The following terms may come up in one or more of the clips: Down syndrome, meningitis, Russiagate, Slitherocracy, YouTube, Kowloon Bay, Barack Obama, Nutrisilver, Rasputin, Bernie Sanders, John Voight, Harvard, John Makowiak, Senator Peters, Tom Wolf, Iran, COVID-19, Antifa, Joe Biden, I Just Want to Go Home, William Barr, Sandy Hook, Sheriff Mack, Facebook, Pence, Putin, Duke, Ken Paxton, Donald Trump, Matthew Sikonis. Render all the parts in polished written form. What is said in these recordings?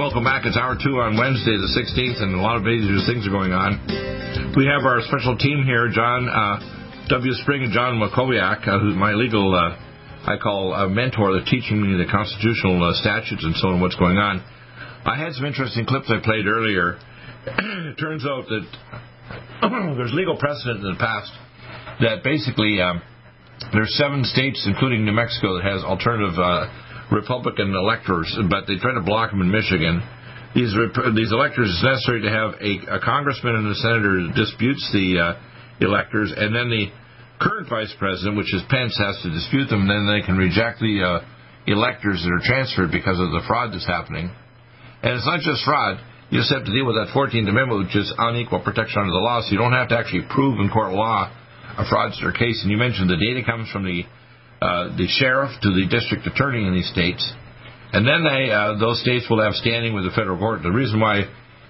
Welcome back. It's hour two on Wednesday, the 16th, and a lot of major things are going on. We have our special team here, John W. Spring and John Makowiak, who's my legal, I call a mentor, that's teaching me the constitutional statutes and so on, what's going on. I had some interesting clips I played earlier. It turns out that there's legal precedent in the past that basically there's seven states, including New Mexico, that has alternative Republican electors, but they try to block them in Michigan. These electors, it's necessary to have a congressman and a senator that disputes the electors, and then the current vice president, which is Pence, has to dispute them, and then they can reject the electors that are transferred because of the fraud that's happening. And it's not just fraud. You just have to deal with that 14th Amendment, which is unequal protection under the law, so you don't have to actually prove in court law a fraudster case. And you mentioned the data comes from the sheriff to the district attorney in these states, and then they those states will have standing with the federal court. The reason why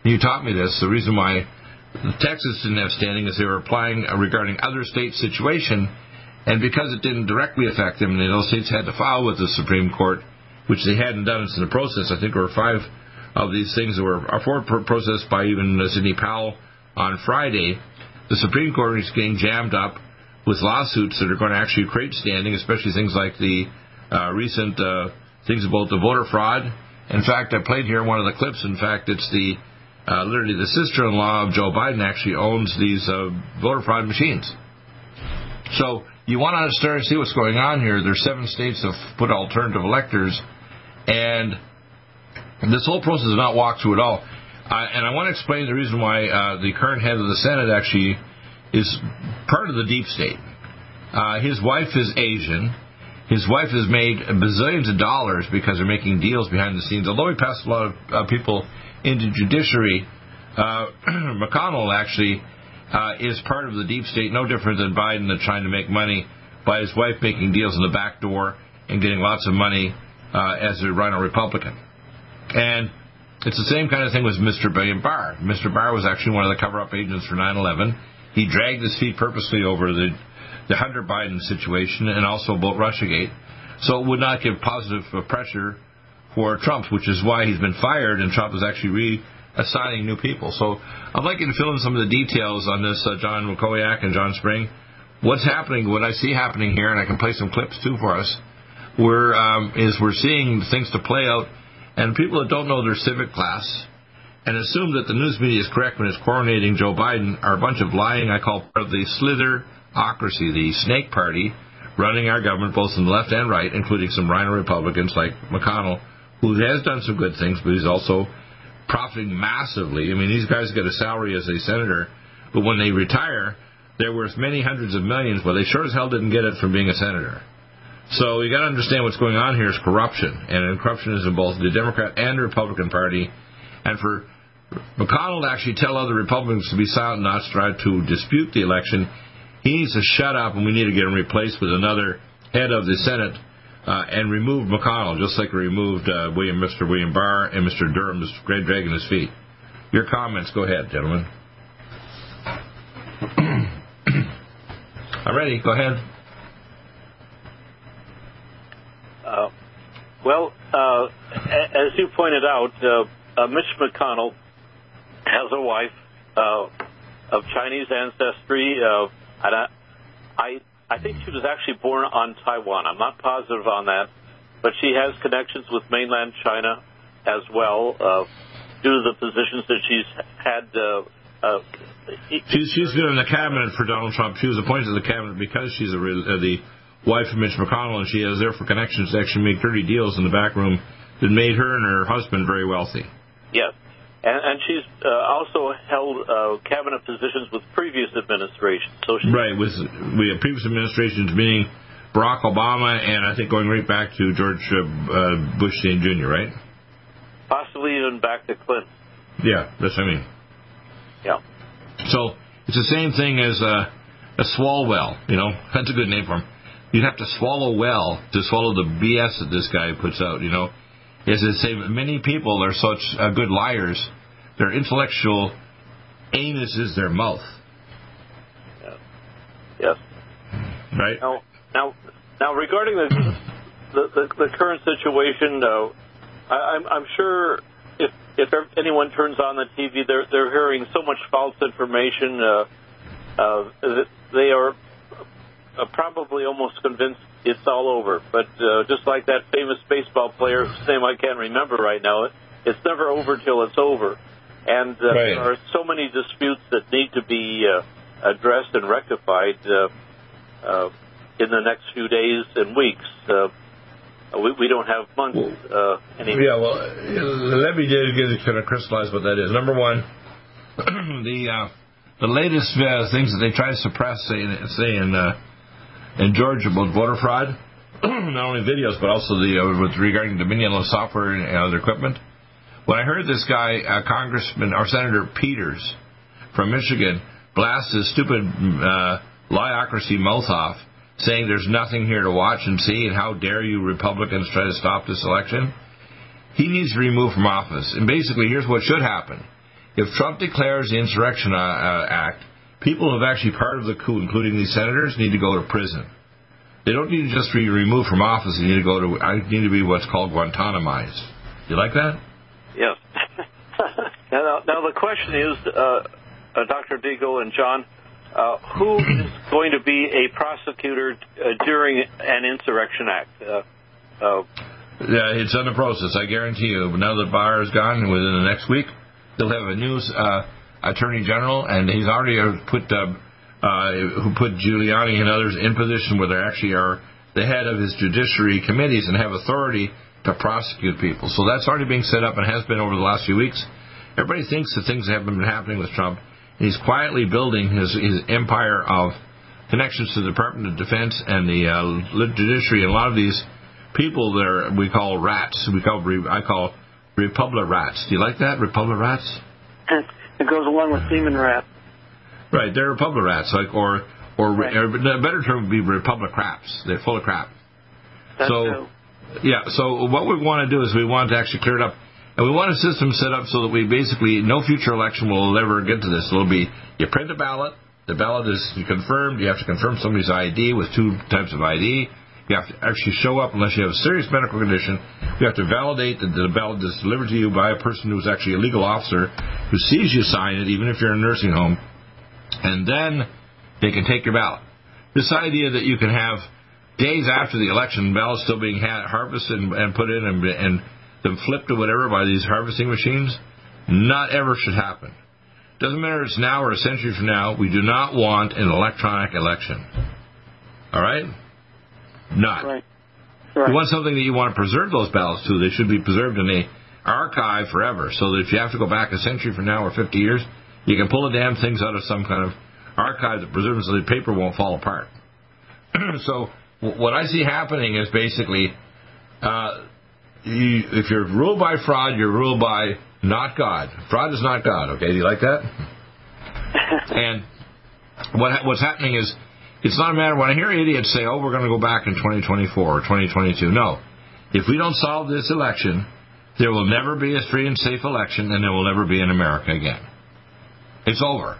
you taught me this, the reason why Texas didn't have standing is they were applying regarding other state situation, and because it didn't directly affect them, those states had to file with the Supreme Court, which they hadn't done. It's in the process. I think there were five of these things that were forward processed by even Sidney Powell on Friday. The Supreme Court is getting jammed up with lawsuits that are going to actually create standing, especially things like the recent things about the voter fraud. In fact, I played here one of the clips. In fact, it's the literally the sister-in-law of Joe Biden actually owns these voter fraud machines. So you want to start to see what's going on here. There's seven states that have put alternative electors, and this whole process is not walked through at all. And I want to explain the reason why the current head of the Senate actually is part of the deep state. His wife is Asian. His wife has made bazillions of dollars because they're making deals behind the scenes. Although he passed a lot of people into judiciary, McConnell actually is part of the deep state, no different than Biden, that's trying to make money by his wife making deals in the back door and getting lots of money as a rhino Republican. And it's the same kind of thing with Mr. William Barr. Mr. Barr was actually one of the cover-up agents for 9/11. He dragged his feet purposely over the Hunter Biden situation and also about Russiagate, so it would not give positive pressure for Trump, which is why he's been fired, and Trump is actually reassigning new people. So I'd like you to fill in some of the details on this, John Makowiak and John Spring. What's happening, what I see happening here, and I can play some clips too for us, we're seeing things to play out, and people that don't know their civic class and assume that the news media is correct when it's coronating Joe Biden are a bunch of lying, I call part of the slitherocracy, the snake party, running our government both on the left and right, including some rhino Republicans like McConnell, who has done some good things, but he's also profiting massively. I mean, these guys get a salary as a senator, but when they retire, they're worth many hundreds of millions, but they sure as hell didn't get it from being a senator. So you got to understand what's going on here is corruption, and corruption is in both the Democrat and the Republican Party. And for McConnell to actually tell other Republicans to be silent and not try to dispute the election, he needs to shut up, and we need to get him replaced with another head of the Senate and remove McConnell, just like we removed Mr. William Barr and Mr. Durham's great drag on his feet. Your comments. Go ahead, gentlemen. I'm ready. Go ahead. As you pointed out, Mitch McConnell has a wife of Chinese ancestry. I think she was actually born on Taiwan. I'm not positive on that, but she has connections with mainland China as well due to the positions that she's had. She's been in the cabinet for Donald Trump. She was appointed to the cabinet because she's the wife of Mitch McConnell, and she has therefore connections to actually make dirty deals in the back room that made her and her husband very wealthy. Yes, and she's also held cabinet positions with previous administrations. So with previous administrations, meaning Barack Obama, and I think going right back to George Bush Jr., right? Possibly even back to Clinton. Yeah, that's what I mean. Yeah. So it's the same thing as a Swalwell, you know. That's a good name for him. You'd have to swallow well to swallow the BS that this guy puts out, you know. As I say, many people are such good liars. Their intellectual anus is their mouth. Yes. Yes. Right. Now, regarding the current situation, though, I'm sure if anyone turns on the TV, they're hearing so much false information that they are probably almost convinced it's all over. But just like that famous baseball player, whose name I can't remember right now, it's never over till it's over. And right. There are so many disputes that need to be addressed and rectified in the next few days and weeks. We don't have months anymore. Yeah, well, let me just kind of crystallize what that is. Number one, the latest things that they try to suppress, say in Georgia about voter fraud, not only videos but also with regarding Dominion software and other equipment. When I heard this guy, Congressman or Senator Peters from Michigan, blast his stupid liocracy mouth off, saying there's nothing here to watch and see, and how dare you Republicans try to stop this election, he needs to be removed from office. And basically, here's what should happen. If Trump declares the Insurrection Act, people who have actually part of the coup, including these senators, need to go to prison. They don't need to just be removed from office. They need to go to be what's called Guantanamized. You like that? Yes. now the question is, Dr. Deagle and John, who is going to be a prosecutor during an insurrection act? Yeah, it's under process, I guarantee you. Now that Barr is gone, within the next week, they'll have a new attorney general, and he's already put Giuliani and others in position where they actually are the head of his judiciary committees and have authority to prosecute people. So that's already being set up and has been over the last few weeks. Everybody thinks the things that have been happening with Trump, and he's quietly building his empire of connections to the Department of Defense and the judiciary, and a lot of these people that are, we call rats. I call Republic rats. Do you like that, Republic rats? It goes along with Demon Rat. Right, they're Republic rats, like or right. A better term would be Republic craps. They're full of crap. That's so. Yeah, so what we want to do is we want to actually clear it up. And we want a system set up so that we basically, no future election will ever get to this. It'll be, you print a ballot, the ballot is confirmed, you have to confirm somebody's ID with two types of ID. You have to actually show up unless you have a serious medical condition. You have to validate that the ballot is delivered to you by a person who's actually a legal officer who sees you sign it, even if you're in a nursing home. And then they can take your ballot. This idea that you can have days after the election, ballots still being harvested and put in and then flipped or whatever by these harvesting machines, not ever should happen. Doesn't matter if it's now or a century from now, we do not want an electronic election. All right? Not. Right. Right. You want something that you want to preserve those ballots to. They should be preserved in an archive forever, so that if you have to go back a century from now or 50 years, you can pull the damn things out of some kind of archive that preserves so the paper won't fall apart. So what I see happening is basically, if you're ruled by fraud, you're ruled by not God. Fraud is not God, okay? Do you like that? And what's happening is, it's not a matter when I hear idiots say, oh, we're going to go back in 2024 or 2022. No. If we don't solve this election, there will never be a free and safe election, and there will never be an America again. It's over.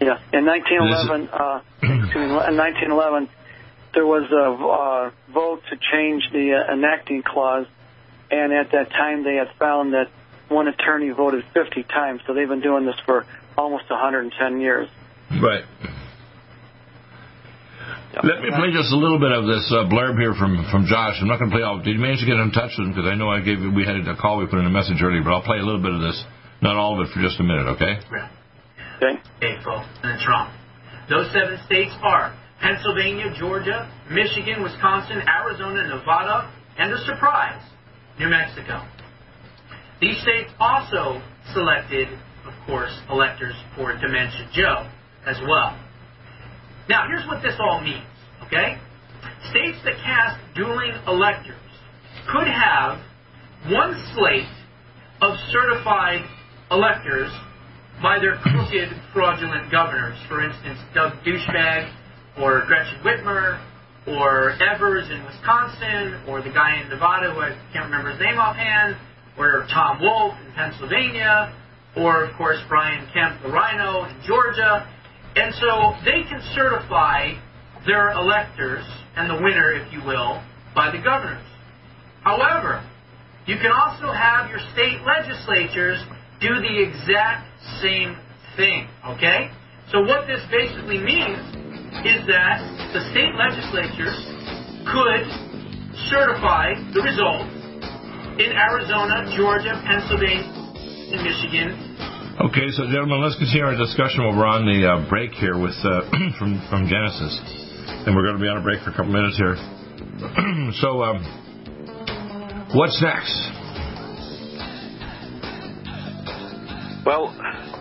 Yeah. In 1911... there was a vote to change the enacting clause, and at that time they had found that one attorney voted 50 times, so they've been doing this for almost 110 years. Right. Yep. Let me play just a little bit of this blurb here from Josh. I'm not going to play all. Did you manage to get in touch with him? Because I know we had a call, we put in a message earlier, but I'll play a little bit of this, not all of it, for just a minute, okay? Right. Okay. Faithful and Trump. Those seven states are Pennsylvania, Georgia, Michigan, Wisconsin, Arizona, Nevada, and a surprise, New Mexico. These states also selected, of course, electors for Dementia Joe as well. Now, here's what this all means, okay? states that cast dueling electors could have one slate of certified electors by their crooked, fraudulent governors. For instance, Doug Douchebag, or Gretchen Whitmer, or Evers in Wisconsin, or the guy in Nevada who I can't remember his name offhand, or Tom Wolf in Pennsylvania, or, of course, Brian Kemp the Rhino in Georgia. And so they can certify their electors, and the winner, if you will, by the governors. However, you can also have your state legislatures do the exact same thing, okay? So what this basically means is that the state legislature could certify the results in Arizona, Georgia, Pennsylvania, and Michigan. Okay, so gentlemen, let's continue our discussion while we're on the break here with from Genesis. And we're going to be on a break for a couple minutes here. So, what's next? Well,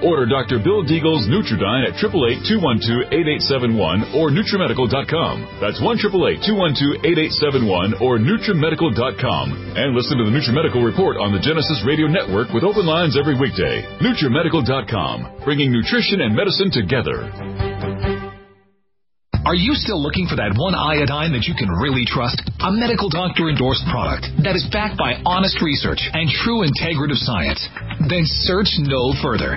Order Dr. Bill Deagle's Nutriodine at 888-212-8871 or NutriMedical.com. That's 1-888-212-8871 or NutriMedical.com. And listen to the NutriMedical Report on the Genesis Radio Network with open lines every weekday. NutriMedical.com, bringing nutrition and medicine together. Are you still looking for that one iodine that you can really trust? A medical doctor-endorsed product that is backed by honest research and true integrative science? Then search no further.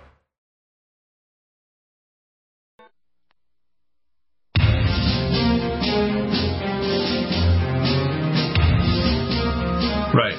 Right.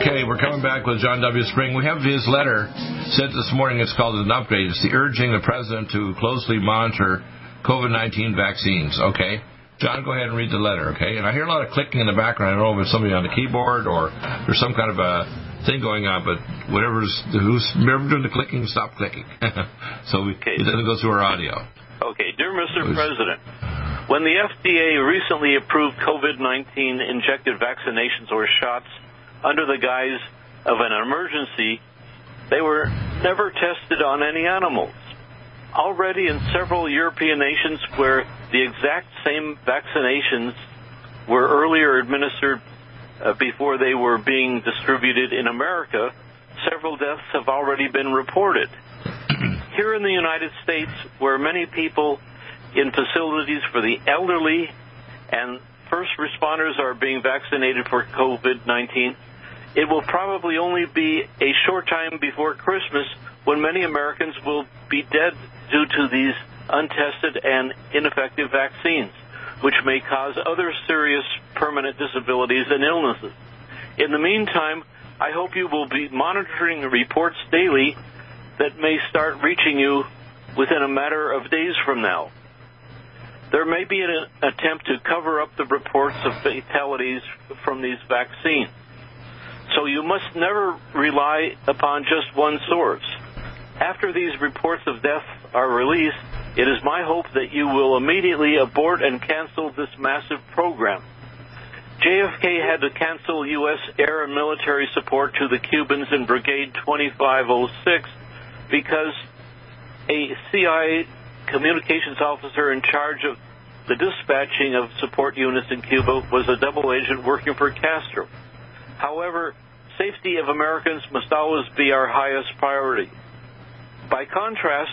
Okay, we're coming back with John W. Spring. We have his letter sent this morning. It's called an update. It's the urging the president to closely monitor COVID-19 vaccines. Okay. John, go ahead and read the letter, okay? And I hear a lot of clicking in the background. I don't know if it's somebody on the keyboard or there's some kind of a thing going on, but whoever's doing the clicking, stop clicking. It doesn't go through our audio. Okay, dear Mr. President, when the FDA recently approved COVID-19 injected vaccinations or shots under the guise of an emergency, they were never tested on any animals. Already in several European nations where the exact same vaccinations were earlier administered before they were being distributed in America, several deaths have already been reported. Here in the United States, where many people in facilities for the elderly and first responders are being vaccinated for COVID-19, it will probably only be a short time before Christmas when many Americans will be dead due to these untested and ineffective vaccines, which may cause other serious permanent disabilities and illnesses. In the meantime, I hope you will be monitoring reports daily that may start reaching you within a matter of days from now. There may be an attempt to cover up the reports of fatalities from these vaccines. So you must never rely upon just one source. After these reports of death are released, it is my hope that you will immediately abort and cancel this massive program. JFK had to cancel U.S. air and military support to the Cubans in Brigade 2506 because a CIA communications officer in charge of the dispatching of support units in Cuba was a double agent working for Castro. However, safety of Americans must always be our highest priority. By contrast,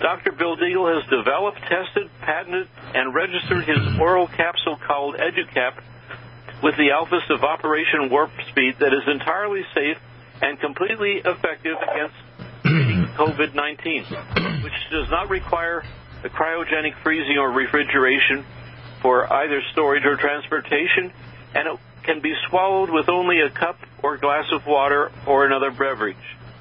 Dr. Bill Deagle has developed, tested, patented, and registered his oral capsule called EduCap with the office of Operation Warp Speed that is entirely safe and completely effective against COVID-19, which does not require the cryogenic freezing or refrigeration for either storage or transportation, and it can be swallowed with only a cup or glass of water or another beverage.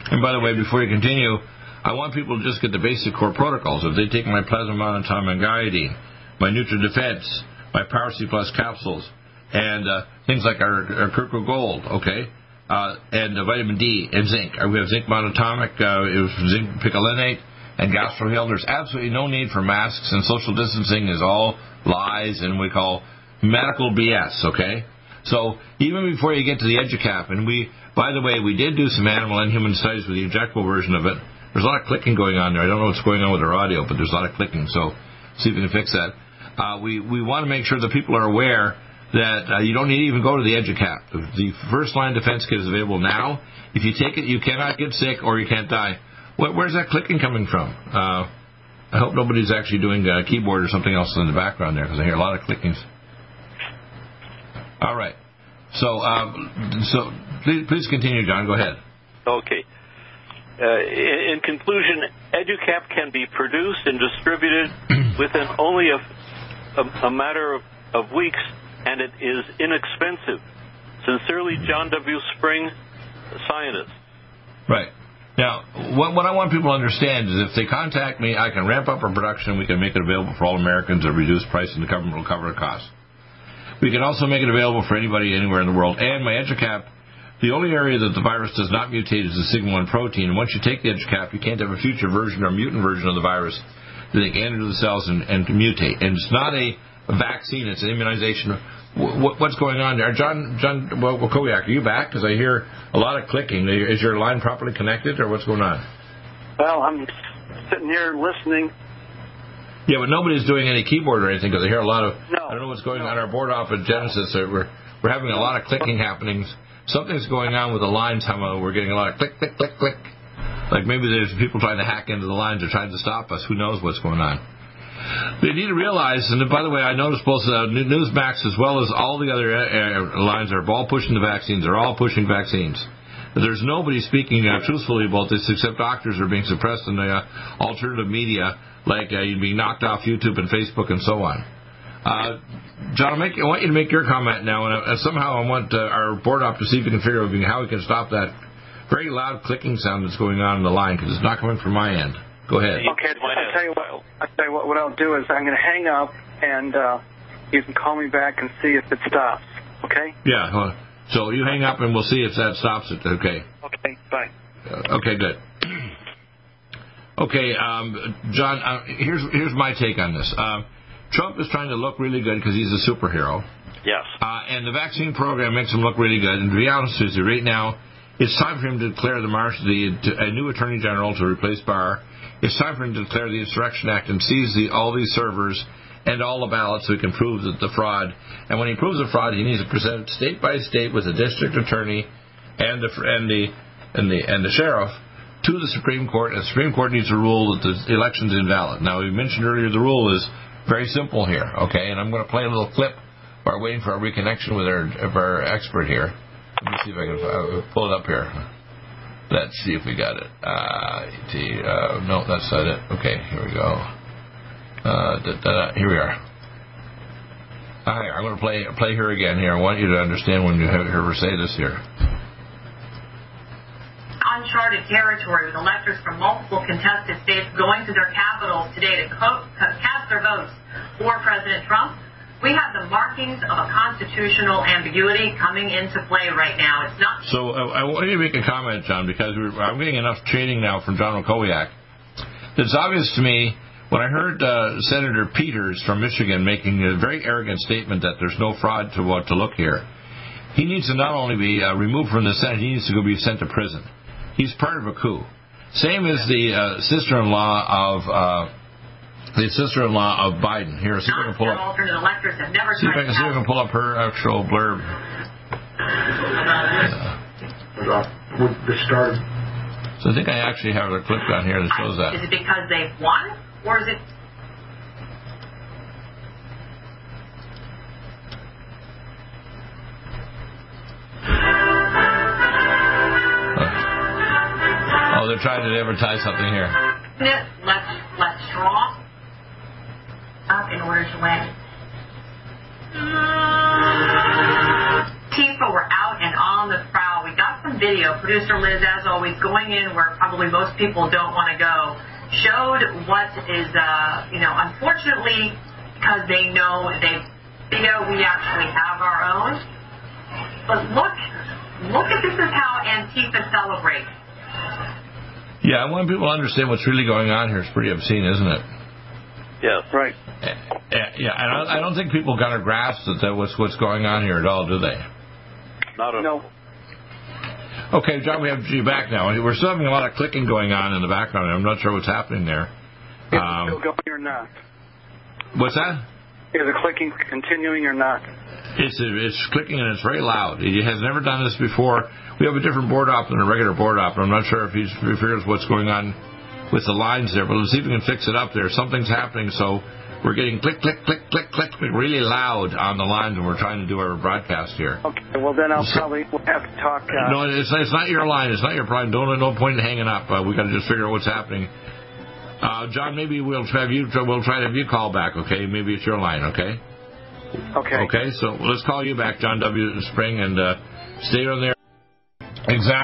And by the way, before you continue, I want people to just get the basic core protocols. If they take my plasma monatomic and iodine, my NutriDefense, my Power C Plus capsules, and things like our Kirkwood Gold, okay, and vitamin D and zinc. We have zinc monatomic, zinc picolinate, and gastroheal. There's absolutely no need for masks, and social distancing is all lies and we call medical BS, okay? So even before you get to the EduCap, and we, by the way, we did do some animal and human studies with the injectable version of it. There's a lot of clicking going on there. I don't know what's going on with our audio, but there's a lot of clicking, so see if we can fix that. We want to make sure that people are aware that you don't need to even go to the EduCap. The first-line defense kit is available now. If you take it, you cannot get sick or you can't die. Where's that clicking coming from? I hope nobody's actually doing a keyboard or something else in the background there, because I hear a lot of clickings. All right. So please continue, John. Go ahead. Okay. In conclusion, EduCap can be produced and distributed within only a matter of weeks, and it is inexpensive. Sincerely, John W. Spring, scientist. Right. Now, what I want people to understand is if they contact me, I can ramp up our production. We can make it available for all Americans at a reduced price, and the government will cover the cost. We can also make it available for anybody anywhere in the world. And my EduCap, the only area that the virus does not mutate is the sigma-1 protein. And once you take the EduCap, you can't have a future version or mutant version of the virus that they can enter the cells and mutate. And it's not a vaccine, it's an immunization. What's going on there? John Makowiak, are you back? Because I hear a lot of clicking. Is your line properly connected, or what's going on? Well, I'm sitting here listening. Yeah, but nobody's doing any keyboard or anything, because I hear a lot of, I don't know what's going on our board off at Genesis. We're having a lot of clicking happenings. Something's going on with the lines, Hamo. We're getting a lot of click, click, click, click. Like maybe there's people trying to hack into the lines or trying to stop us. Who knows what's going on? They need to realize, and by the way, I noticed both Newsmax as well as all the other lines are all pushing the vaccines. They're all pushing vaccines. There's nobody speaking truthfully about this except doctors are being suppressed in the alternative media, like you'd be knocked off YouTube and Facebook and so on. John, I want you to make your comment now, and somehow I want our board op to see if we can figure out how we can stop that very loud clicking sound that's going on in the line, because it's not coming from my end. Go ahead. Okay, I'll tell you what I'll do is I'm going to hang up, and you can call me back and see if it stops, okay? Yeah, so you hang up, and we'll see if that stops it, okay? Okay, bye. Okay, good. Okay, John, here's my take on this. Trump is trying to look really good because he's a superhero. Yes. And the vaccine program makes him look really good. And to be honest with you, right now, It's time for him to declare a new attorney general to replace Barr. It's time for him to declare the Insurrection Act and seize all these servers and all the ballots so he can prove the fraud. And when he proves the fraud, he needs to present state by state with the district attorney and the sheriff to the Supreme Court. And the Supreme Court needs to rule that the election's invalid. Now, we mentioned earlier the rule is very simple here, okay? And I'm going to play a little clip while waiting for our reconnection with our expert here. Let me see if I can pull it up here. Let's see if we got it. No, that's not it. Okay, here we go. Here we are. All right, I'm going to play her again here. I want you to understand when you hear her say this here. Uncharted territory with electors from multiple contested states going to their capitals today to cast their votes for President Trump. We have the markings of a constitutional ambiguity coming into play right now. It's not. So I want you to make a comment, John, because I'm getting enough training now from John Makowiak. It's obvious to me. When I heard Senator Peters from Michigan making a very arrogant statement that there's no fraud to what to look here, he needs to not only be removed from the Senate, he needs to go be sent to prison. He's part of a coup. Same as the sister-in-law of Biden. Here, see if I can pull up. See if I can pull up her actual blurb. So I think I actually have a clip down here that shows that. Is it because they've won? Or is it? Oh, they're trying to advertise something here. Let's draw up in order to win. Antifa were out and on the prowl. We got some video. Producer Liz, as always, going in where probably most people don't want to go. Showed what is, unfortunately, because they know we actually have our own. But look at this is how Antifa celebrates. Yeah, I want people to understand what's really going on here. It's pretty obscene, isn't it? Yeah, right. Yeah, and I don't think people got a grasp at what's going on here at all, do they? No. Okay, John, we have you back now. We're still having a lot of clicking going on in the background. I'm not sure what's happening there. Is it still going or not? What's that? Is the clicking continuing or not? It's clicking and it's very loud. He has never done this before. We have a different board op than a regular board op. I'm not sure if he figures what's going on with the lines there, but let's see if we can fix it up there. Something's happening, so we're getting click, click, click, click, click really loud on the lines when we're trying to do our broadcast here. Okay, well, then I'll probably have to talk. No, it's not your line. It's not your problem. No point in hanging up. We've got to just figure out what's happening. John, maybe we'll try to have you call back, okay? Maybe it's your line, okay? Okay, so let's call you back, John W. Spring, and stay on there. Exactly.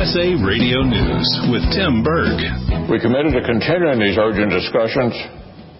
USA Radio News with Tim Berg. We committed to continuing these urgent discussions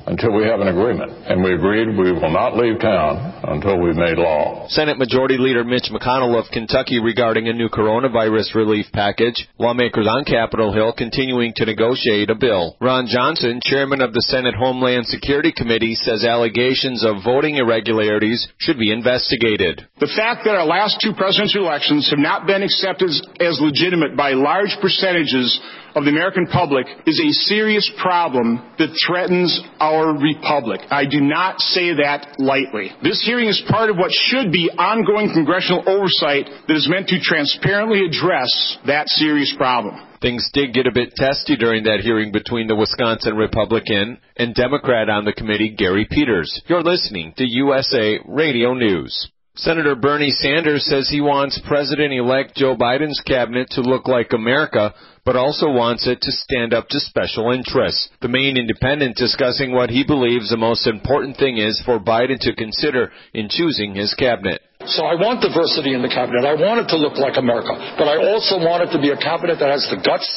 until we have an agreement, and we agreed we will not leave town until we've made law. Senate Majority Leader Mitch McConnell of Kentucky regarding a new coronavirus relief package. Lawmakers on Capitol Hill continuing to negotiate a bill. Ron Johnson, chairman of the Senate Homeland Security Committee, says allegations of voting irregularities should be investigated. The fact that our last two presidential elections have not been accepted as legitimate by large percentages of the American public is a serious problem that threatens our our republic. I do not say that lightly. This hearing is part of what should be ongoing congressional oversight that is meant to transparently address that serious problem. Things did get a bit testy during that hearing between the Wisconsin Republican and Democrat on the committee, Gary Peters. You're listening to USA Radio News. Senator Bernie Sanders says he wants President-elect Joe Biden's cabinet to look like America, but also wants it to stand up to special interests. The Maine Independent discussing what he believes the most important thing is for Biden to consider in choosing his cabinet. So I want diversity in the cabinet. I want it to look like America, but I also want it to be a cabinet that has the guts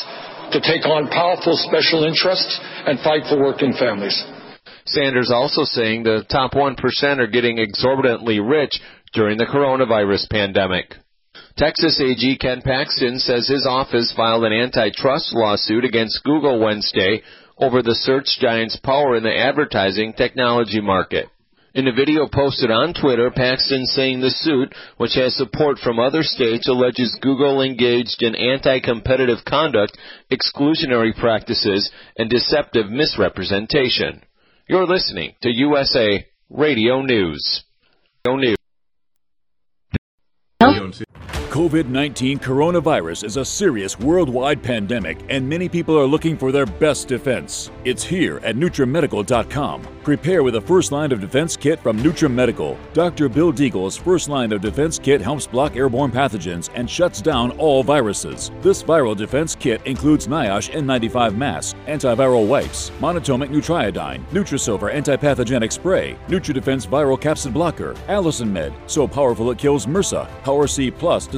to take on powerful special interests and fight for working families. Sanders also saying the top 1% are getting exorbitantly rich during the coronavirus pandemic. Texas AG Ken Paxton says his office filed an antitrust lawsuit against Google Wednesday over the search giant's power in the advertising technology market. In a video posted on Twitter, Paxton saying the suit, which has support from other states, alleges Google engaged in anti-competitive conduct, exclusionary practices, and deceptive misrepresentation. You're listening to USA Radio News. COVID-19 coronavirus is a serious worldwide pandemic, and many people are looking for their best defense. It's here at NutriMedical.com. Prepare with a first line of defense kit from NutriMedical. Dr. Bill Deagle's first line of defense kit helps block airborne pathogens and shuts down all viruses. This viral defense kit includes NIOSH N95 masks, antiviral wipes, monotomic Nutriodine, Nutrisilver antipathogenic spray, NutriDefense viral capsid blocker, AllicinMed, so powerful it kills MRSA, Power C Plus to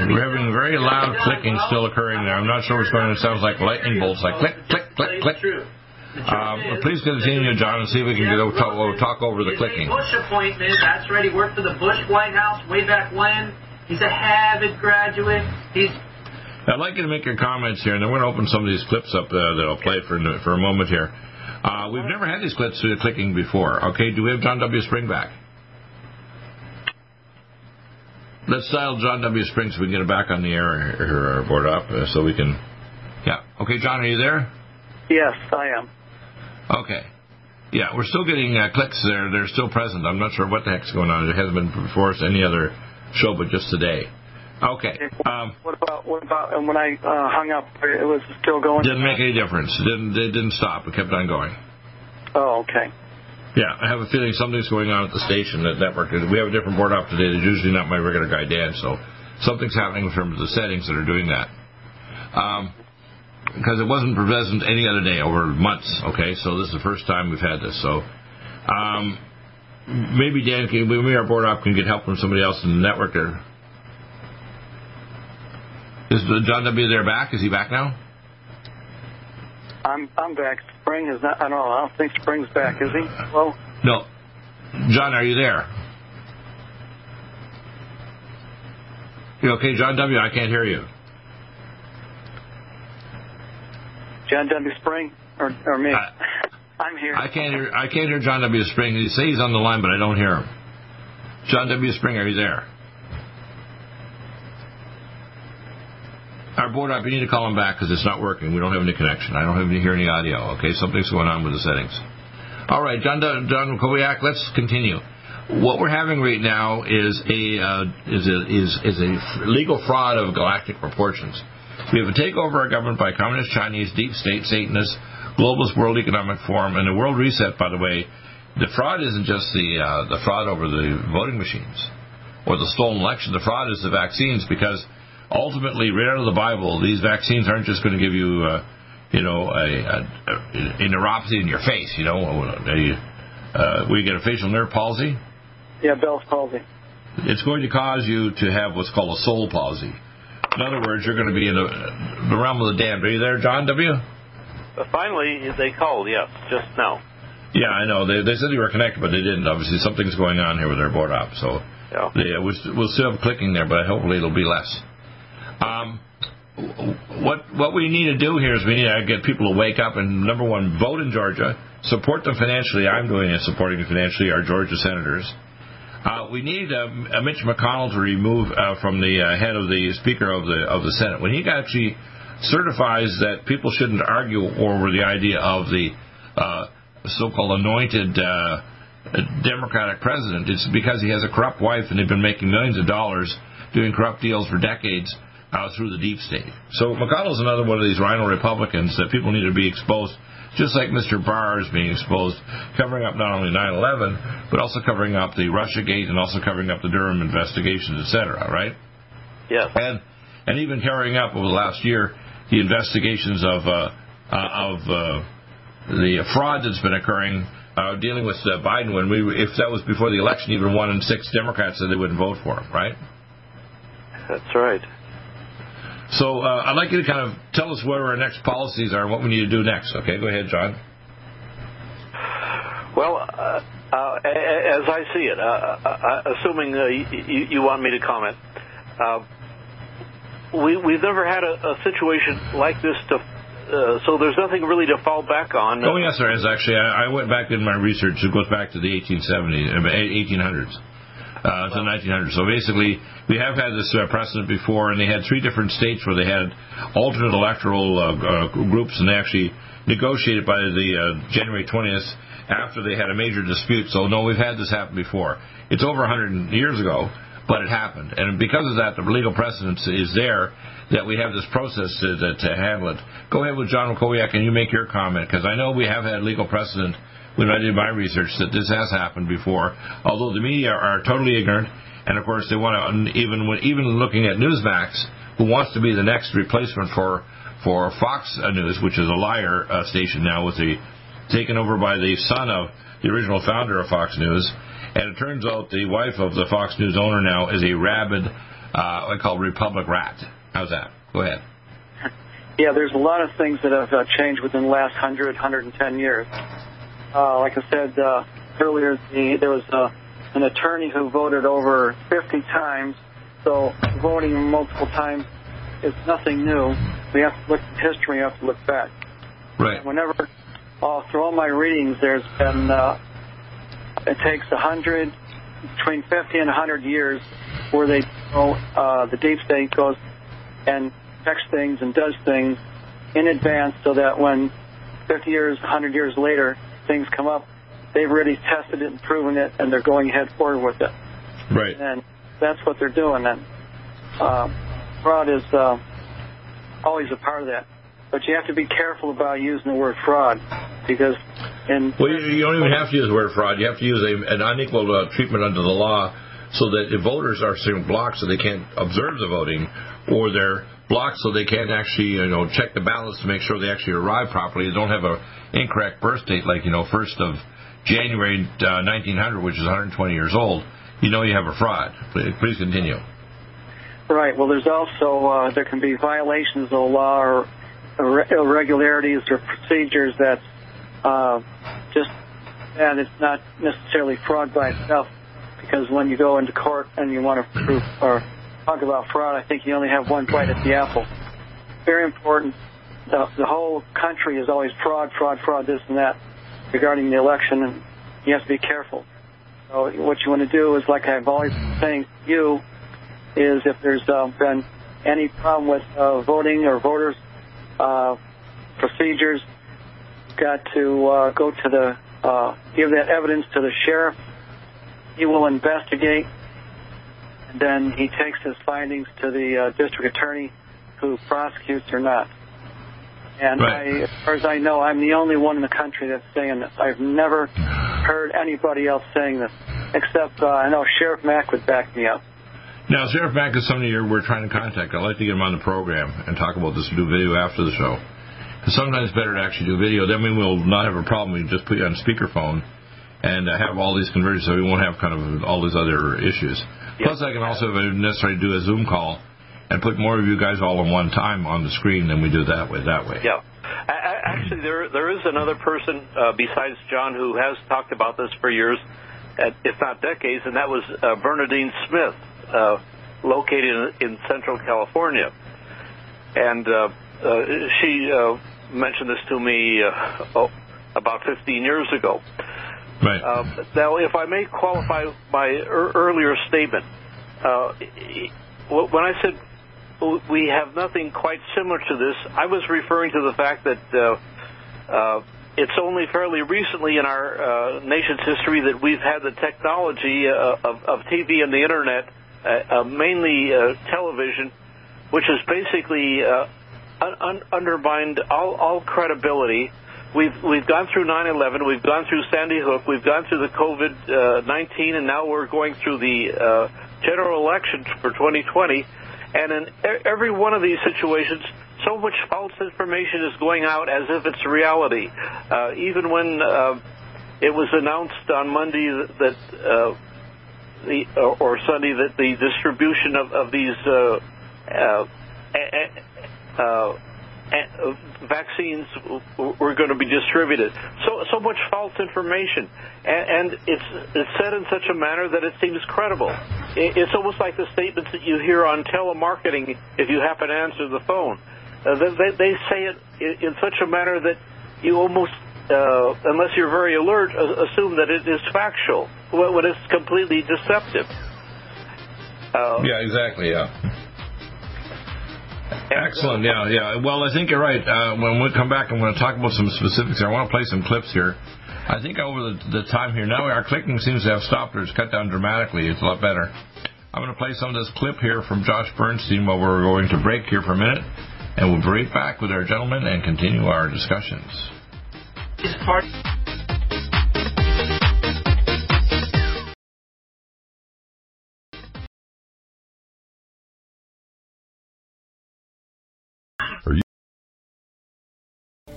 We're having very loud clicking still occurring there. I'm not sure what's going on. It sounds like lightning bolts, like click, click, click, click. Please continue, John, and see if we can talk over the clicking. Bush appointment, that's right. He worked for the Bush White House way back when. He's a Harvard graduate. I'd like you to make your comments here, and then we're going to open some of these clips up that I'll play for a moment here. We've never had these clips through the clicking before. Okay, do we have John W. Spring back? Let's dial John W. Spring so we can get him back on the air or board up so we can... Yeah. Okay, John, are you there? Yes, I am. Okay. Yeah, we're still getting clicks there. They're still present. I'm not sure what the heck's going on. It hasn't been before us any other show but just today. Okay. What about and when I hung up, it was still going? Didn't make any difference. It didn't stop. It kept on going. Oh, okay. Yeah, I have a feeling something's going on at the station, that network. We have a different board op today. It's usually not my regular guy, Dan, so something's happening in terms of the settings that are doing that. Because it wasn't present any other day over months, okay? So this is the first time we've had this. So maybe Dan, maybe our board op can get help from somebody else in the network there. Is John W. there back? Is he back now? I'm back. Spring is not. I don't know. I don't think Spring's back, is he? Well, no. John, are you there? You okay, John W.? I can't hear you. John W. Spring or me? I'm here. I can't hear John W. Spring. He says he's on the line, but I don't hear him. John W. Spring, are you there? Our board op, you need to call him back because it's not working. We don't have any connection. I don't have any hear any audio. Okay, something's going on with the settings. All right, John Makowiak, let's continue. What we're having right now is a legal fraud of galactic proportions. We have a takeover of government by Communist Chinese, Deep State, Satanists, Globalist World Economic Forum, and the World Reset. By the way, the fraud isn't just the fraud over the voting machines or the stolen election. The fraud is the vaccines because ultimately, right out of the Bible, these vaccines aren't just going to give you you know, a neuropathy in your face, you know. We get a facial nerve palsy. Yeah, Bell's palsy. It's going to cause you to have what's called a soul palsy. In other words, you're going to be in the realm of the damned. Are you there, John W.? Finally, they called, yes, just now. Yeah, I know. They said they were connected, but they didn't. Obviously, something's going on here with their board op. So yeah. We'll still have clicking there, but hopefully it'll be less. What we need to do here is we need to get people to wake up and, number one, vote in Georgia. Support them financially. I'm doing it, supporting financially our Georgia senators. We need Mitch McConnell to remove from the head of the Speaker of the Senate. When he actually certifies that people shouldn't argue over the idea of the so-called anointed Democratic president, it's because he has a corrupt wife and they've been making millions of dollars doing corrupt deals for decades through the deep state. So McConnell's another one of these rhino Republicans that people need to be exposed, just like Mr. Barr is being exposed, covering up not only 9/11, but also covering up the Russiagate and also covering up the Durham investigations, etc., right? Yes. And even carrying up over the last year the investigations of the fraud that's been occurring, dealing with Biden, if that was before the election, even 1 in 6 Democrats said they wouldn't vote for him, right? That's right. So I'd like you to kind of tell us what our next policies are and what we need to do next. Okay, go ahead, John. Well, as I see it, assuming you want me to comment, we've never had a situation like this so there's nothing really to fall back on. Oh, yes, there is, actually. I went back in my research. It goes back to the 1800s. To the 1900s. So basically, we have had this precedent before, and they had 3 different states where they had alternate electoral groups, and they actually negotiated by the January 20th after they had a major dispute. So, no, we've had this happen before. It's over 100 years ago, but it happened. And because of that, the legal precedent is there that we have this process to handle it. Go ahead with John Makowiak, and you make your comment, because I know we have had legal precedent when I did my research that this has happened before, although the media are totally ignorant, and of course they want to, even looking at Newsmax, who wants to be the next replacement for Fox News, which is a liar station now, taken over by the son of the original founder of Fox News, and it turns out the wife of the Fox News owner now is a rabid, what I call Republic rat. How's that? Go ahead. Yeah, there's a lot of things that have changed within the last 110 years. Like I said earlier, there was an attorney who voted over 50 times, so voting multiple times is nothing new. We have to look at history, we have to look back. Right. And whenever, through all my readings, there's been, it takes between 50 and 100 years where they go, the deep state goes and checks things and does things in advance so that when 50 years, 100 years later, things come up, they've already tested it and proven it, and they're going head forward with it. Right. And that's what they're doing. And fraud is always a part of that. But you have to be careful about using the word fraud, because... Well, you don't even have to use the word fraud. You have to use an unequal treatment under the law so that the voters are blocked so they can't observe the voting, or they're blocked so they can't actually, check the ballots to make sure they actually arrive properly. They don't have a incorrect birth date, like 1st of January 1900, which is 120 years old. You have a fraud. Please continue. Right. Well, there's also there can be violations of the law or irregularities or procedures that and it's not necessarily fraud by itself, because when you go into court and you want to prove or talk about fraud, I think you only have one bite at the apple. Very important. The whole country is always fraud, fraud, fraud, this and that regarding the election, and you have to be careful. So what you want to do is, like I've always been saying to you, is if there's been any problem with voting or voters' procedures, you've got to go to give that evidence to the sheriff. He will investigate. And then he takes his findings to the district attorney, who prosecutes or not. And right. As far as I know, I'm the only one in the country that's saying this. I've never heard anybody else saying this, except I know Sheriff Mack would back me up. Now, Sheriff Mack is somebody we're trying to contact. I'd like to get him on the program and talk about this new video after the show. It's sometimes better to actually do video. Then we will not have a problem. We can just put you on speakerphone and have all these conversions, so we won't have kind of all these other issues. Yep. Plus, I can also, if I necessarily do a Zoom call, and put more of you guys all in one time on the screen than we do that way. Yeah. Actually, there is another person besides John who has talked about this for years, if not decades, and that was Bernadine Smith, located in Central California. And she mentioned this to me about 15 years ago. Right. Now, if I may qualify my earlier statement, when I said we have nothing quite similar to this, I was referring to the fact that it's only fairly recently in our nation's history that we've had the technology of TV and the Internet, mainly television, which has basically undermined all credibility. We've gone through 9/11, we've gone through Sandy Hook, we've gone through the COVID-19, and now we're going through the general election for 2020. And in every one of these situations, so much false information is going out as if it's reality. Even when it was announced on Monday that or Sunday that the distribution of these vaccines were going to be distributed, so much false information, and it's said in such a manner that it seems credible. It's almost like the statements that you hear on telemarketing if you happen to answer the phone. They say it in such a manner that you almost, unless you're very alert, assume that it is factual when it's completely deceptive. Yeah, exactly. Yeah. Excellent, yeah. Well, I think you're right. When we come back, I'm going to talk about some specifics here. I want to play some clips here. I think over the time here, now our clicking seems to have stopped or it's cut down dramatically. It's a lot better. I'm going to play some of this clip here from Josh Bernstein while we're going to break here for a minute, and we'll be right back with our gentleman and continue our discussions. It's part...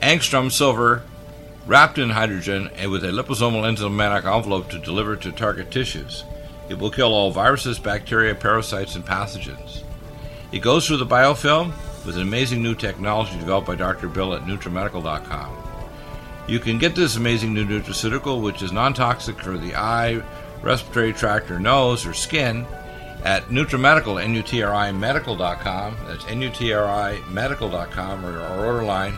Angstrom silver wrapped in hydrogen and with a liposomal enzymatic envelope to deliver to target tissues. It will kill all viruses, bacteria, parasites, and pathogens. It goes through the biofilm with an amazing new technology developed by Dr. Bill at NutriMedical.com. You can get this amazing new nutraceutical, which is non-toxic for the eye, respiratory tract, or nose, or skin, at NutriMedical, NutriMedical.com. That's NutriMedical.com, or our order line,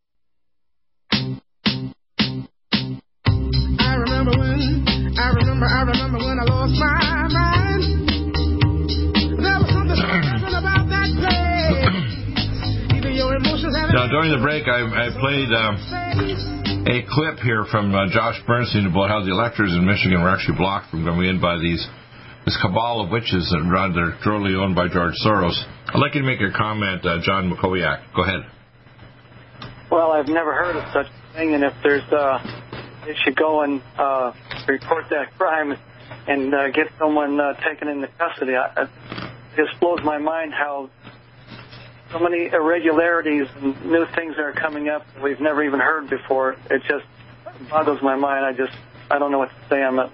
I remember when I lost my mind. There was something special about that place. Even your emotions have. Now, during the break, I played a clip here from Josh Bernstein about how the electors in Michigan were actually blocked from going in by this cabal of witches that are totally owned by George Soros. I'd like you to make a comment, John Makowiak. Go ahead. Well, I've never heard of such a thing, and if there's they should go and report that crime and get someone taken into custody. It just blows my mind how so many irregularities and new things that are coming up that we've never even heard before. It just boggles my mind. I don't know what to say. I'm at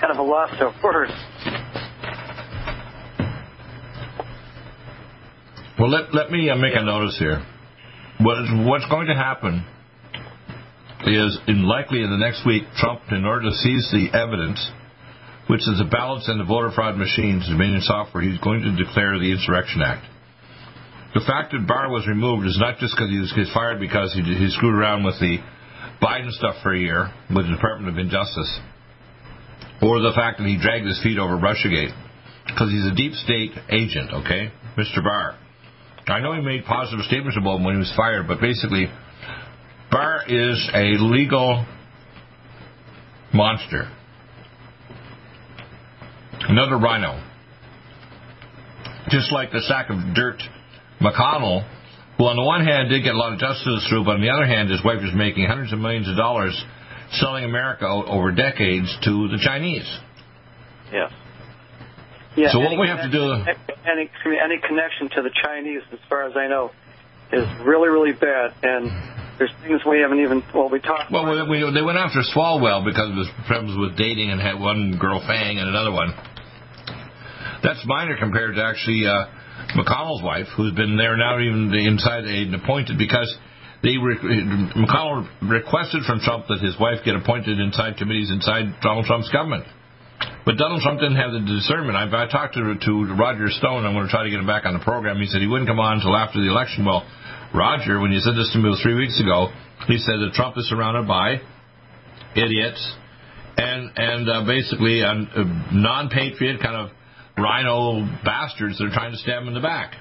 kind of a loss of words. Well, let me make a notice here. What's going to happen is likely in the next week, Trump, in order to seize the evidence, which is the ballots and the voter fraud machines, Dominion software, he's going to declare the Insurrection Act. The fact that Barr was removed is not just because he was fired because he screwed around with the Biden stuff for a year with the Department of Injustice, or the fact that he dragged his feet over Russiagate, because he's a deep state agent, okay, Mr. Barr. I know he made positive statements about him when he was fired, but basically, Barr is a legal monster. Another rhino. Just like the sack of dirt McConnell, who on the one hand did get a lot of justice through, but on the other hand his wife was making hundreds of millions of dollars selling America over decades to the Chinese. Yes. Yeah, so what we have to do... Any connection to the Chinese, as far as I know, is really, really bad, and... There's things we haven't even, well, we talked about. Well, they went after Swalwell because of his problems with dating and had one girl Fang and another one. That's minor compared to actually McConnell's wife, who's been there now even inside and appointed because McConnell requested from Trump that his wife get appointed inside committees inside Donald Trump's government. But Donald Trump didn't have the discernment. I talked to Roger Stone. I'm going to try to get him back on the program. He said he wouldn't come on until after the election. Well, Roger, when you said this to me 3 weeks ago, he said that Trump is surrounded by idiots and basically non-patriot kind of rhino bastards that are trying to stab him in the back.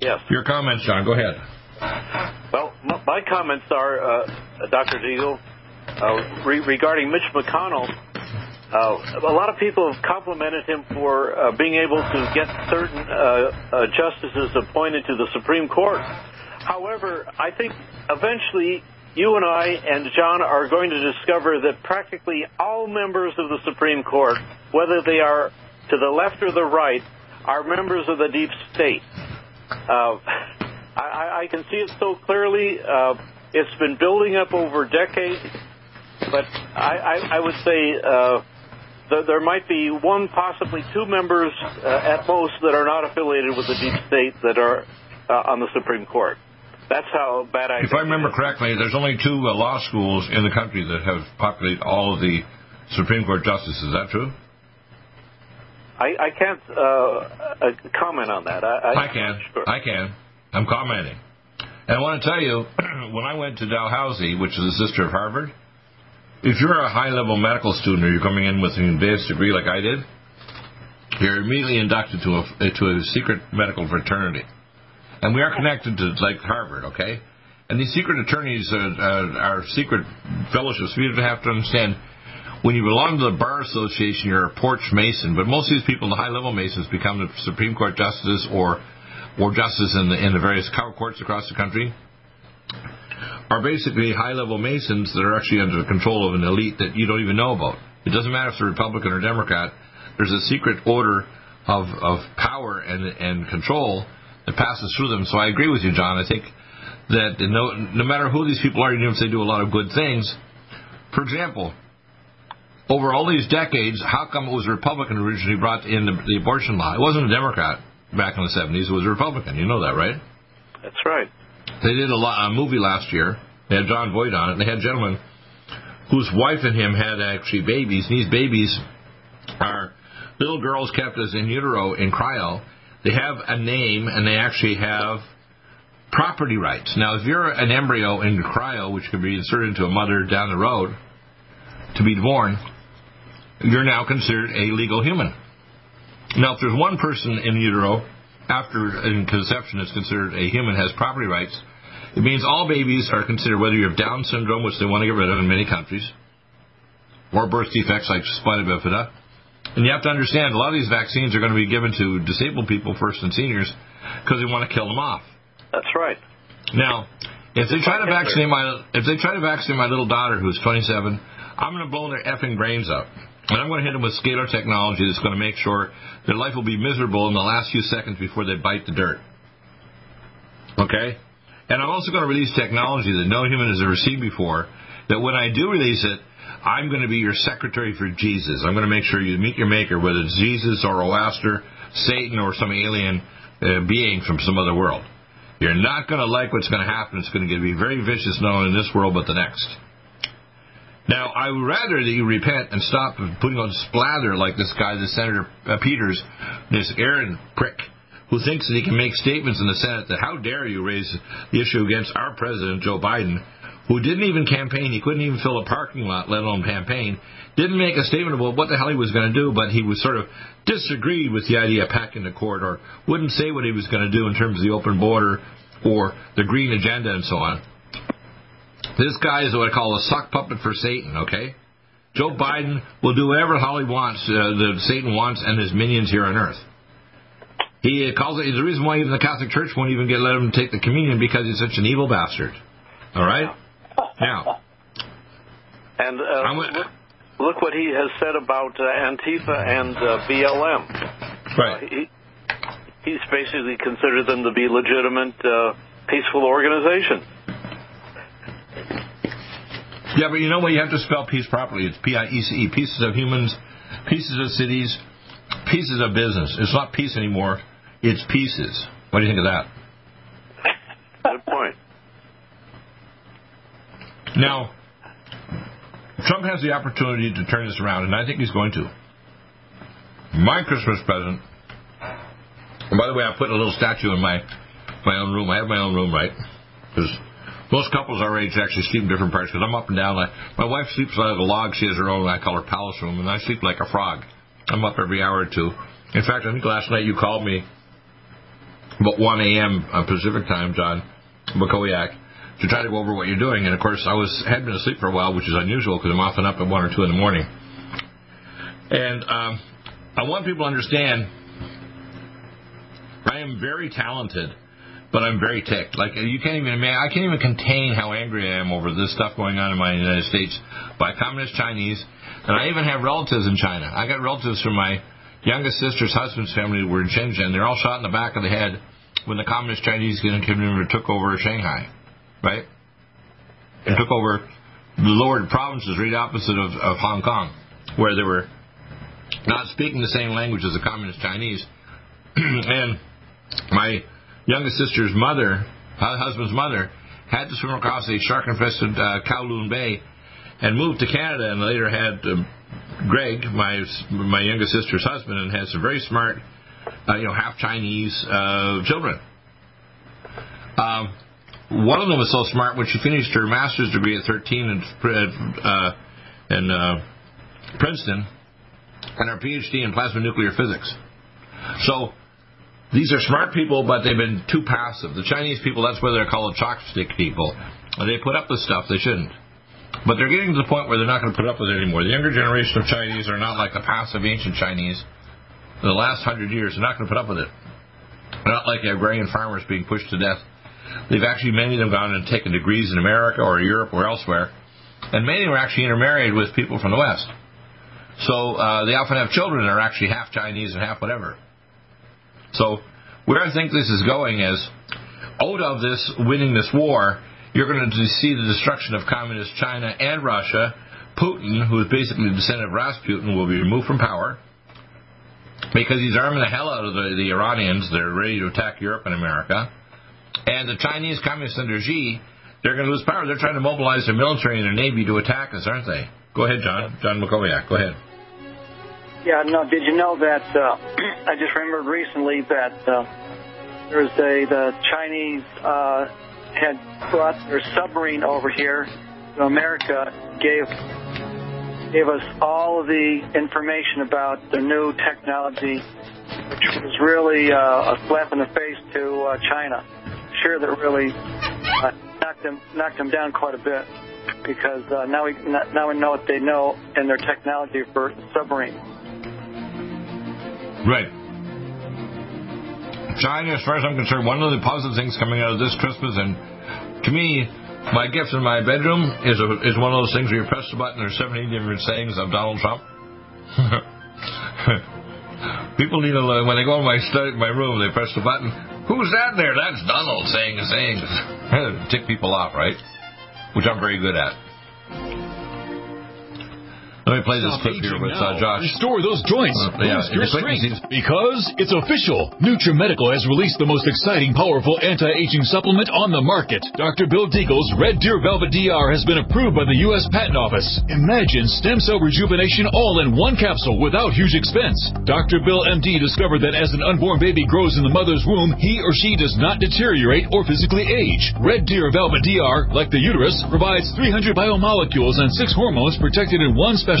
Yes. Your comments, John. Go ahead. Well, my comments are, Dr. Deagle, regarding Mitch McConnell. A lot of people have complimented him for being able to get certain justices appointed to the Supreme Court. However, I think eventually you and I and John are going to discover that practically all members of the Supreme Court, whether they are to the left or the right, are members of the deep state. I can see it so clearly. It's been building up over decades, but I would say there might be one, possibly two members at most that are not affiliated with the deep state that are on the Supreme Court. That's how bad I... If I remember correctly, there's only 2 law schools in the country that have populated all of the Supreme Court justices. Is that true? I can't comment on that. I can. Sure. I can. I'm commenting. And I want to tell you, when I went to Dalhousie, which is a sister of Harvard, if you're a high-level medical student or you're coming in with an advanced degree like I did, you're immediately inducted to a secret medical fraternity. And we are connected to, like, Harvard, okay? And these secret attorneys are secret fellowships. You have to understand, when you belong to the Bar Association, you're a porch mason. But most of these people, the high-level masons, become the Supreme Court justices or justices in the various courts across the country, are basically high-level masons that are actually under the control of an elite that you don't even know about. It doesn't matter if they're Republican or Democrat. There's a secret order of power and control that passes through them. So I agree with you, John. I think that no matter who these people are, even if they do a lot of good things, for example, over all these decades, how come it was a Republican who originally brought in the abortion law? It wasn't a Democrat back in the 70s. It was a Republican. You know that, right? That's right. They did a movie last year. They had John Voight on it, and they had a gentleman whose wife and him had actually babies, and these babies are little girls kept as in utero in cryo. They have a name, and they actually have property rights. Now, if you're an embryo in cryo, which can be inserted into a mother down the road to be born, you're now considered a legal human. Now, if there's one person in utero after in conception is considered a human, has property rights, it means all babies are considered, whether you have Down syndrome, which they want to get rid of in many countries, or birth defects like spina bifida. And you have to understand, a lot of these vaccines are going to be given to disabled people first and seniors because they want to kill them off. That's right. Now, if they try to vaccinate my little daughter who's 27, I'm going to blow their effing brains out. And I'm going to hit them with scalar technology that's going to make sure their life will be miserable in the last few seconds before they bite the dirt. Okay? And I'm also going to release technology that no human has ever seen before, that when I do release it, I'm going to be your secretary for Jesus. I'm going to make sure you meet your maker, whether it's Jesus or Oaster, Satan, or some alien being from some other world. You're not going to like what's going to happen. It's going to be very vicious, not only in this world, but the next. Now, I would rather that you repent and stop putting on splatter like this guy, the Senator Peters, this Aaron prick, who thinks that he can make statements in the Senate that how dare you raise the issue against our president, Joe Biden, who didn't even campaign. He couldn't even fill a parking lot, let alone campaign. Didn't make a statement about what the hell he was going to do, but he was sort of disagreed with the idea of packing the court, or wouldn't say what he was going to do in terms of the open border or the green agenda and so on. This guy is what I call a sock puppet for Satan, okay? Joe Biden will do whatever the hell he wants, that Satan wants, and his minions here on earth. He calls it the reason why even the Catholic Church won't even let him take the communion, because he's such an evil bastard. All right? Now, and look what he has said about Antifa and BLM. Right. He's basically considered them to be legitimate, peaceful organizations. Yeah, but you know what? You have to spell peace properly. It's P-I-E-C-E. Pieces of humans, pieces of cities, pieces of business. It's not peace anymore. It's pieces. What do you think of that? Good point. Now, Trump has the opportunity to turn this around, and I think he's going to. My Christmas present, and by the way, I put a little statue in my own room. I have my own room, right? Because most couples our age actually sleep in different parts, because I'm up and down. My wife sleeps out of a log. She has her own, I call her palace room, and I sleep like a frog. I'm up every hour or two. In fact, I think last night you called me about 1 a.m. Pacific time, John Makowiak, to try to go over what you're doing. And, of course, I had been asleep for a while, which is unusual because I'm often up at 1 or 2 in the morning. And I want people to understand I am very talented, but I'm very ticked. Like, you can't even imagine, I can't even contain how angry I am over this stuff going on in my United States by communist Chinese. And I even have relatives in China. I got relatives from my youngest sister's husband's family who were in Shenzhen. They're all shot in the back of the head when the communist Chinese took over Shanghai. Right? And took over the lower provinces right opposite of Hong Kong, where they were not speaking the same language as the communist Chinese. And my youngest sister's mother, her husband's mother, had to swim across a shark-infested Kowloon Bay and moved to Canada and later had Greg, my younger sister's husband, and had some very smart, half Chinese children. One of them was so smart when she finished her master's degree at 13 in Princeton, and her PhD in plasma nuclear physics. So these are smart people, but they've been too passive. The Chinese people, that's why they're called chopstick people. They put up with stuff they shouldn't. But they're getting to the point where they're not going to put up with it anymore. The younger generation of Chinese are not like the passive ancient Chinese. The last 100 years, they're not going to put up with it. They're not like the agrarian farmers being pushed to death. They've actually, many of them, gone and taken degrees in America or Europe or elsewhere. And many were actually intermarried with people from the West. So they often have children that are actually half Chinese and half whatever. So where I think this is going is, out of this, winning this war, you're going to see the destruction of communist China and Russia. Putin, who is basically the descendant of Rasputin, will be removed from power because he's arming the hell out of the Iranians. They're ready to attack Europe and America. And the Chinese communists under Xi, they're going to lose power. They're trying to mobilize their military and their navy to attack us, aren't they? Go ahead, John. John Makowiak, go ahead. Yeah, no, did you know that I just remembered recently that the Chinese had brought their submarine over here to America, gave us all of the information about the new technology, which was really a slap in the face to China. Sure, that really knocked them down quite a bit, because now we know what they know and their technology for submarines. Right. China, as far as I'm concerned, one of the positive things coming out of this Christmas, and to me, my gift in my bedroom is one of those things where you press the button, there's 70 different sayings of Donald Trump. People need to, when they go in my room, they press the button. Who's that there? That's Donald saying the sayings. Tick people off, right? Which I'm very good at. Let me play this clip here with Josh. Restore those joints, boost your strength, because it's official. NutriMedical has released the most exciting, powerful anti-aging supplement on the market. Dr. Bill Deagle's Red Deer Velvet DR has been approved by the U.S. Patent Office. Imagine stem cell rejuvenation all in one capsule without huge expense. Dr. Bill MD discovered that as an unborn baby grows in the mother's womb, he or she does not deteriorate or physically age. Red Deer Velvet DR, like the uterus, provides 300 biomolecules and 6 hormones protected in one special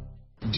Do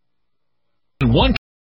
One